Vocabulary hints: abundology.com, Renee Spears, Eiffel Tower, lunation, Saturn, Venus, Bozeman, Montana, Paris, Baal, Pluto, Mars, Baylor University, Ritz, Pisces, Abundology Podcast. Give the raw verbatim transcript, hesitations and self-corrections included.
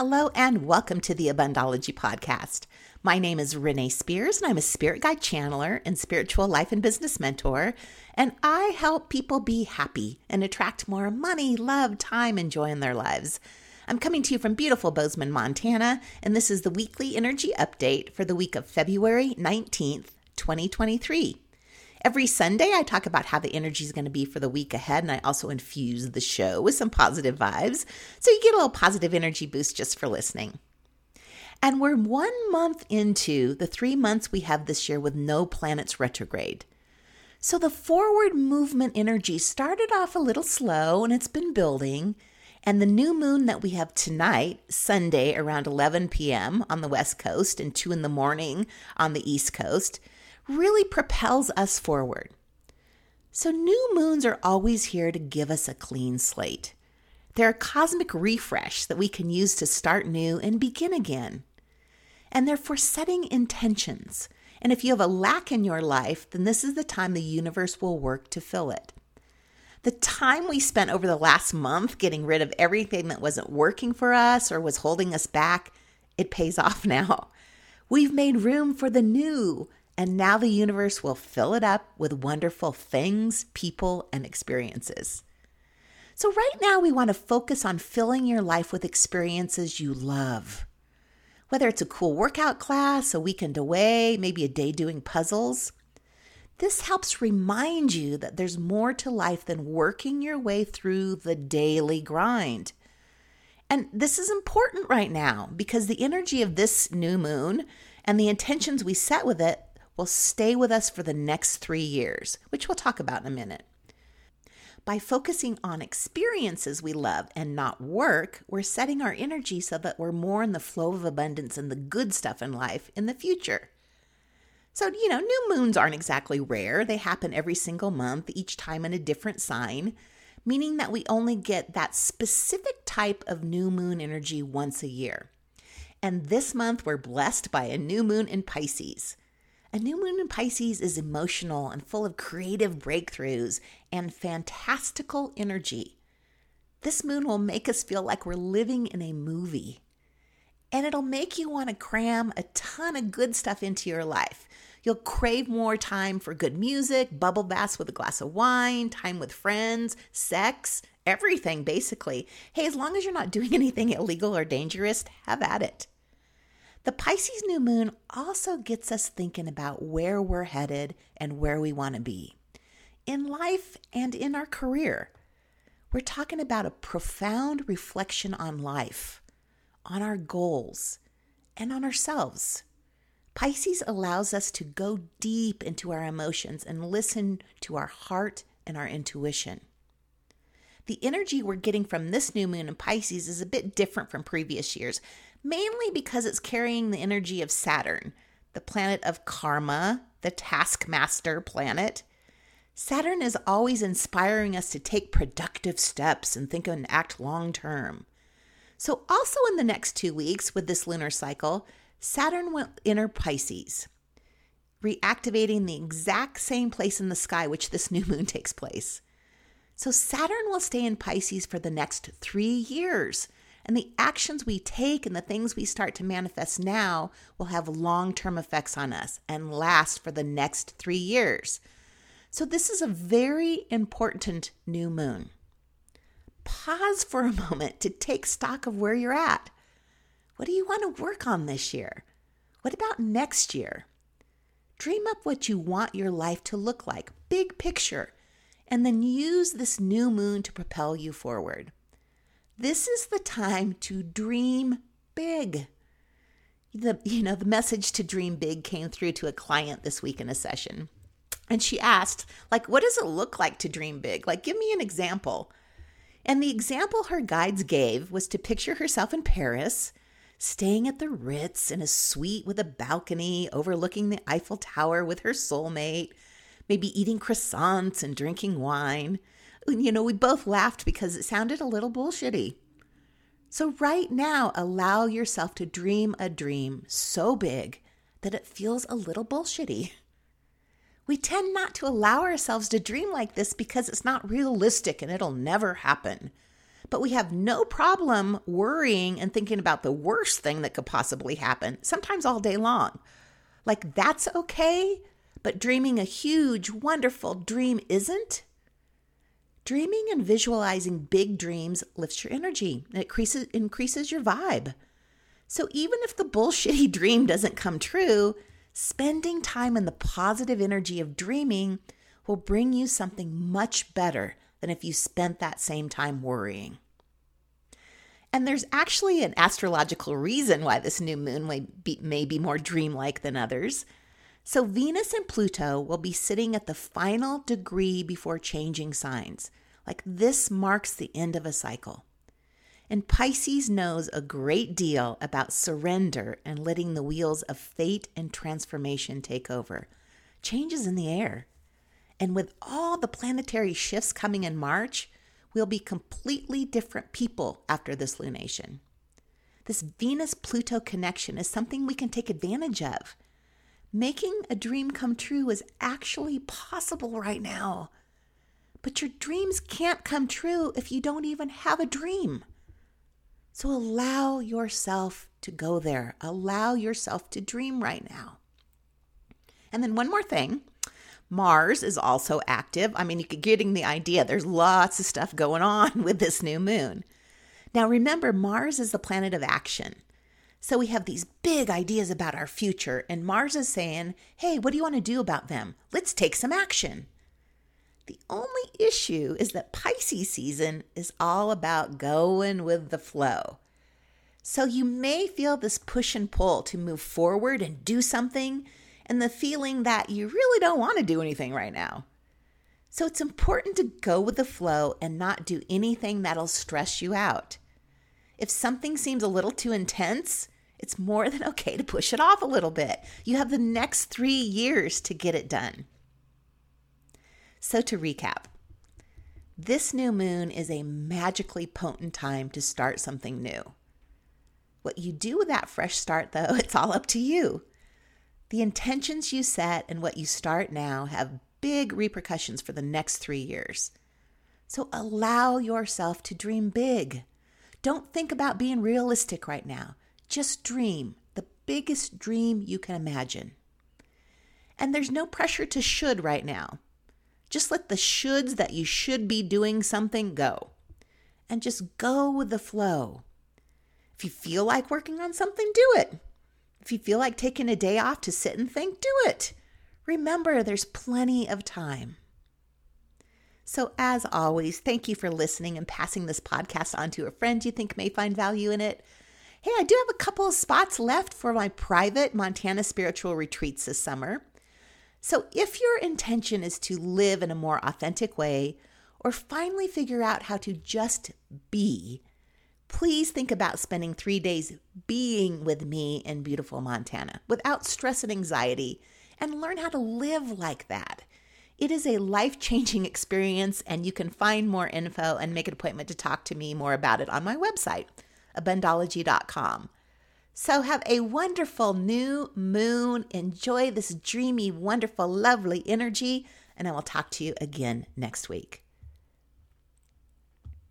Hello and welcome to the Abundology Podcast. My name is Renee Spears and I'm a spirit guide channeler and spiritual life and business mentor. And I help people be happy and attract more money, love, time, and joy in their lives. I'm coming to you from beautiful Bozeman, Montana, and this is the weekly energy update for the week of February nineteenth, twenty twenty-three. Every Sunday, I talk about how the energy is going to be for the week ahead, and I also infuse the show with some positive vibes, so you get a little positive energy boost just for listening. And we're one month into the three months we have this year with no planets retrograde. So the forward movement energy started off a little slow, and it's been building, and the new moon that we have tonight, Sunday, around eleven p.m. on the West Coast and two in the morning on the East Coast, really propels us forward. So new moons are always here to give us a clean slate. They're a cosmic refresh that we can use to start new and begin again. And they're for setting intentions. And if you have a lack in your life, then this is the time the universe will work to fill it. The time we spent over the last month getting rid of everything that wasn't working for us or was holding us back, it pays off now. We've made room for the new. And now the universe will fill it up with wonderful things, people, and experiences. So right now we want to focus on filling your life with experiences you love. Whether it's a cool workout class, a weekend away, maybe a day doing puzzles. This helps remind you that there's more to life than working your way through the daily grind. And this is important right now because the energy of this new moon and the intentions we set with it will stay with us for the next three years, which we'll talk about in a minute. By focusing on experiences we love and not work, we're setting our energy so that we're more in the flow of abundance and the good stuff in life in the future. So, you know, new moons aren't exactly rare. They happen every single month, each time in a different sign, meaning that we only get that specific type of new moon energy once a year. And this month, we're blessed by a new moon in Pisces. A new moon in Pisces is emotional and full of creative breakthroughs and fantastical energy. This moon will make us feel like we're living in a movie. And it'll make you want to cram a ton of good stuff into your life. You'll crave more time for good music, bubble baths with a glass of wine, time with friends, sex, everything basically. Hey, as long as you're not doing anything illegal or dangerous, have at it. The Pisces new moon also gets us thinking about where we're headed and where we want to be in life and in our career. We're talking about a profound reflection on life, on our goals, and on ourselves. Pisces allows us to go deep into our emotions and listen to our heart and our intuition. The energy we're getting from this new moon in Pisces is a bit different from previous years, mainly because it's carrying the energy of Saturn, the planet of karma, the taskmaster planet. Saturn is always inspiring us to take productive steps and think and act long term. So also in the next two weeks with this lunar cycle, Saturn will enter Pisces, reactivating the exact same place in the sky which this new moon takes place. So Saturn will stay in Pisces for the next three years. And the actions we take and the things we start to manifest now will have long-term effects on us and last for the next three years. So this is a very important new moon. Pause for a moment to take stock of where you're at. What do you want to work on this year? What about next year? Dream up what you want your life to look like, big picture, and then use this new moon to propel you forward. This is the time to dream big. The, you know, the message to dream big came through to a client this week in a session. And she asked, like, what does it look like to dream big? Like, give me an example. And the example her guides gave was to picture herself in Paris, staying at the Ritz in a suite with a balcony overlooking the Eiffel Tower with her soulmate, maybe eating croissants and drinking wine. You know, we both laughed because it sounded a little bullshitty. So right now, allow yourself to dream a dream so big that it feels a little bullshitty. We tend not to allow ourselves to dream like this because it's not realistic and it'll never happen. but we have no problem worrying and thinking about the worst thing that could possibly happen, sometimes all day long. Like, that's okay, but dreaming a huge, wonderful dream isn't. Dreaming and visualizing big dreams lifts your energy and it increases, increases your vibe. So even if the bullshitty dream doesn't come true, spending time in the positive energy of dreaming will bring you something much better than if you spent that same time worrying. And there's actually an astrological reason why this new moon may be, may be more dreamlike than others. So Venus and Pluto will be sitting at the final degree before changing signs. Like, this marks the end of a cycle. And Pisces knows a great deal about surrender and letting the wheels of fate and transformation take over. Change is in the air. And with all the planetary shifts coming in March, we'll be completely different people after this lunation. This Venus-Pluto connection is something we can take advantage of. Making a dream come true is actually possible right now. But your dreams can't come true if you don't even have a dream. So allow yourself to go there. Allow yourself to dream right now. And then one more thing. Mars is also active. I mean, you're getting the idea. There's lots of stuff going on with this new moon. Now, remember, Mars is the planet of action. So we have these big ideas about our future, and Mars is saying, hey, what do you want to do about them? Let's take some action. The only issue is that Pisces season is all about going with the flow. So you may feel this push and pull to move forward and do something, and the feeling that you really don't want to do anything right now. So it's important to go with the flow and not do anything that'll stress you out. If something seems a little too intense, it's more than okay to push it off a little bit. You have the next three years to get it done. So to recap, this new moon is a magically potent time to start something new. What you do with that fresh start, though, it's all up to you. The intentions you set and what you start now have big repercussions for the next three years. So allow yourself to dream big. Don't think about being realistic right now. Just dream the biggest dream you can imagine. And there's no pressure to should right now. Just let the shoulds that you should be doing something go. And just go with the flow. If you feel like working on something, do it. If you feel like taking a day off to sit and think, do it. Remember, there's plenty of time. So as always, thank you for listening and passing this podcast on to a friend you think may find value in it. Hey, I do have a couple of spots left for my private Montana spiritual retreats this summer. So if your intention is to live in a more authentic way or finally figure out how to just be, please think about spending three days being with me in beautiful Montana without stress and anxiety, and learn how to live like that. It is a life-changing experience, and you can find more info and make an appointment to talk to me more about it on my website, abundology dot com. So have a wonderful new moon. Enjoy this dreamy, wonderful, lovely energy, and I will talk to you again next week.